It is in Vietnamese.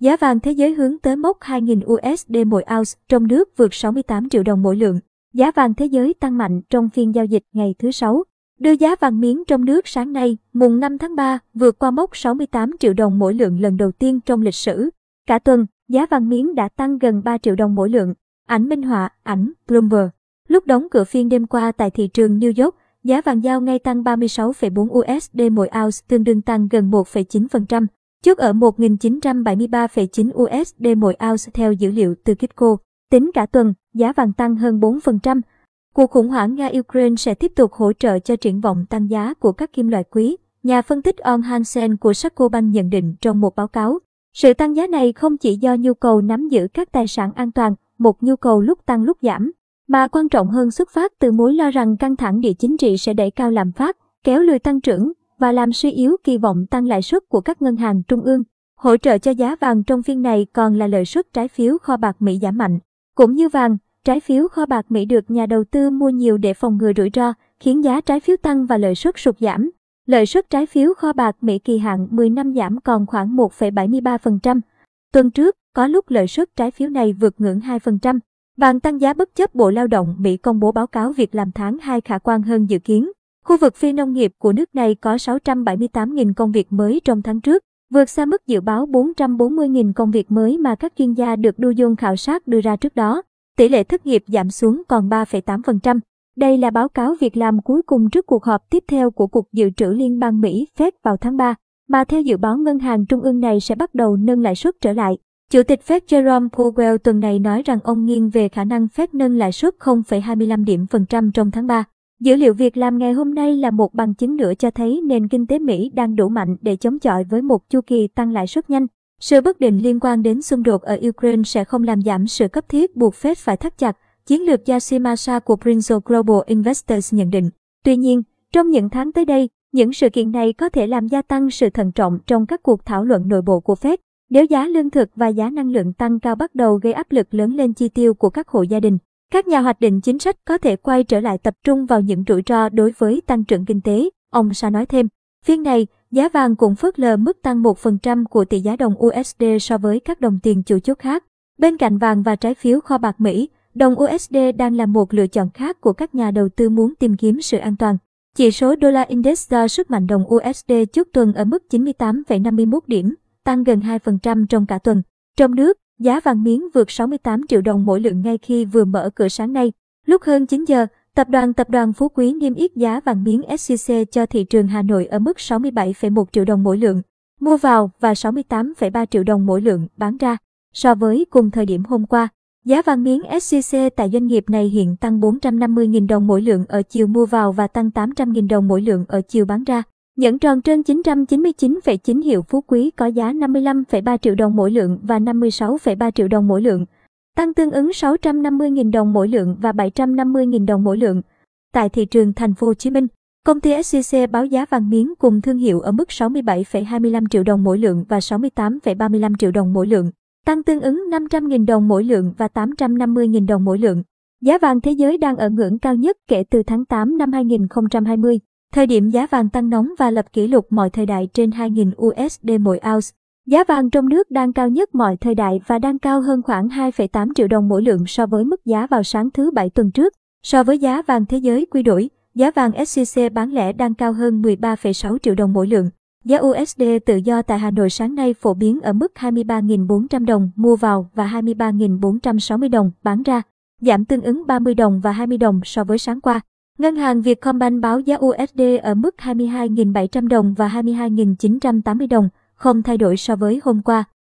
Giá vàng thế giới hướng tới mốc 2.000 USD mỗi ounce, trong nước vượt 68 triệu đồng mỗi lượng. Giá vàng thế giới tăng mạnh trong phiên giao dịch ngày thứ Sáu, đưa giá vàng miếng trong nước sáng nay, mùng 5 tháng 3, vượt qua mốc 68 triệu đồng mỗi lượng lần đầu tiên trong lịch sử. Cả tuần, giá vàng miếng đã tăng gần 3 triệu đồng mỗi lượng. Ảnh minh họa, ảnh Bloomberg. Lúc đóng cửa phiên đêm qua tại thị trường New York, giá vàng giao ngay tăng 36,4 USD mỗi ounce, tương đương tăng gần 1,9%, chốt ở 1.973,9 USD mỗi ounce theo dữ liệu từ Kitco. Tính cả tuần, giá vàng tăng hơn 4%. Cuộc khủng hoảng Nga-Ukraine sẽ tiếp tục hỗ trợ cho triển vọng tăng giá của các kim loại quý, nhà phân tích On Hansen của Saxo Bank nhận định trong một báo cáo. Sự tăng giá này không chỉ do nhu cầu nắm giữ các tài sản an toàn, một nhu cầu lúc tăng lúc giảm, mà quan trọng hơn xuất phát từ mối lo rằng căng thẳng địa chính trị sẽ đẩy cao lạm phát, kéo lùi tăng trưởng và làm suy yếu kỳ vọng tăng lãi suất của các ngân hàng trung ương. Hỗ trợ cho giá vàng trong phiên này còn là lợi suất trái phiếu kho bạc Mỹ giảm mạnh. Cũng như vàng, trái phiếu kho bạc Mỹ được nhà đầu tư mua nhiều để phòng ngừa rủi ro, khiến giá trái phiếu tăng và lợi suất sụt giảm. Lợi suất trái phiếu kho bạc Mỹ kỳ hạn 10 năm giảm còn khoảng 1,73%. Tuần trước, có lúc lợi suất trái phiếu này vượt ngưỡng 2%. Vàng tăng giá bất chấp Bộ Lao động Mỹ công bố báo cáo việc làm tháng 2 khả quan hơn dự kiến. Khu vực phi nông nghiệp của nước này có 678.000 công việc mới trong tháng trước, vượt xa mức dự báo 440.000 công việc mới mà các chuyên gia được Dow Jones khảo sát đưa ra trước đó. Tỷ lệ thất nghiệp giảm xuống còn 3,8%. Đây là báo cáo việc làm cuối cùng trước cuộc họp tiếp theo của Cục Dự trữ Liên bang Mỹ Fed vào tháng 3, mà theo dự báo ngân hàng trung ương này sẽ bắt đầu nâng lãi suất trở lại. Chủ tịch Fed Jerome Powell tuần này nói rằng ông nghiêng về khả năng Fed nâng lãi suất 0,25 điểm phần trăm trong tháng 3. Dữ liệu việc làm ngày hôm nay là một bằng chứng nữa cho thấy nền kinh tế Mỹ đang đủ mạnh để chống chọi với một chu kỳ tăng lãi suất nhanh. Sự bất định liên quan đến xung đột ở Ukraine sẽ không làm giảm sự cấp thiết buộc Fed phải thắt chặt, chiến lược Yashimasa của Prinzo Global Investors nhận định. Tuy nhiên, trong những tháng tới đây, những sự kiện này có thể làm gia tăng sự thận trọng trong các cuộc thảo luận nội bộ của Fed. Nếu giá lương thực và giá năng lượng tăng cao bắt đầu gây áp lực lớn lên chi tiêu của các hộ gia đình, các nhà hoạch định chính sách có thể quay trở lại tập trung vào những rủi ro đối với tăng trưởng kinh tế, ông Sa nói thêm. Phiên này, giá vàng cũng phớt lờ mức tăng 1% của tỷ giá đồng USD so với các đồng tiền chủ chốt khác. Bên cạnh vàng và trái phiếu kho bạc Mỹ, đồng USD đang là một lựa chọn khác của các nhà đầu tư muốn tìm kiếm sự an toàn. Chỉ số Dollar index do sức mạnh đồng USD chốt tuần ở mức 98,51 điểm, tăng gần 2% trong cả tuần. Trong nước, giá vàng miếng vượt 68 triệu đồng mỗi lượng ngay khi vừa mở cửa sáng nay. Lúc hơn 9 giờ, tập đoàn Phú Quý niêm yết giá vàng miếng SJC cho thị trường Hà Nội ở mức 67,1 triệu đồng mỗi lượng mua vào và 68,3 triệu đồng mỗi lượng bán ra. So với cùng thời điểm hôm qua, giá vàng miếng SJC tại doanh nghiệp này hiện tăng 450.000 đồng mỗi lượng ở chiều mua vào và tăng 800.000 đồng mỗi lượng ở chiều bán ra. Nhẫn tròn trơn 999,9 hiệu Phú Quý có giá 55,3 triệu đồng mỗi lượng và 56,3 triệu đồng mỗi lượng, tăng tương ứng 650.000 đồng mỗi lượng và 750.000 đồng mỗi lượng. Tại thị trường thành phố Hồ Chí Minh, công ty SJC báo giá vàng miếng cùng thương hiệu ở mức 67,25 triệu đồng mỗi lượng và 68,35 triệu đồng mỗi lượng, tăng tương ứng 500.000 đồng mỗi lượng và 850.000 đồng mỗi lượng. Giá vàng thế giới đang ở ngưỡng cao nhất kể từ tháng 8 năm 2020. Thời điểm giá vàng tăng nóng và lập kỷ lục mọi thời đại trên 2.000 USD mỗi ounce. Giá vàng trong nước đang cao nhất mọi thời đại và đang cao hơn khoảng 2,8 triệu đồng mỗi lượng so với mức giá vào sáng thứ Bảy tuần trước. So với giá vàng thế giới quy đổi, giá vàng SJC bán lẻ đang cao hơn 13,6 triệu đồng mỗi lượng. Giá USD tự do tại Hà Nội sáng nay phổ biến ở mức 23.400 đồng mua vào và 23.460 đồng bán ra, giảm tương ứng 30 đồng và 20 đồng so với sáng qua. Ngân hàng Vietcombank báo giá USD ở mức 22.700 đồng và 22.980 đồng, không thay đổi so với hôm qua.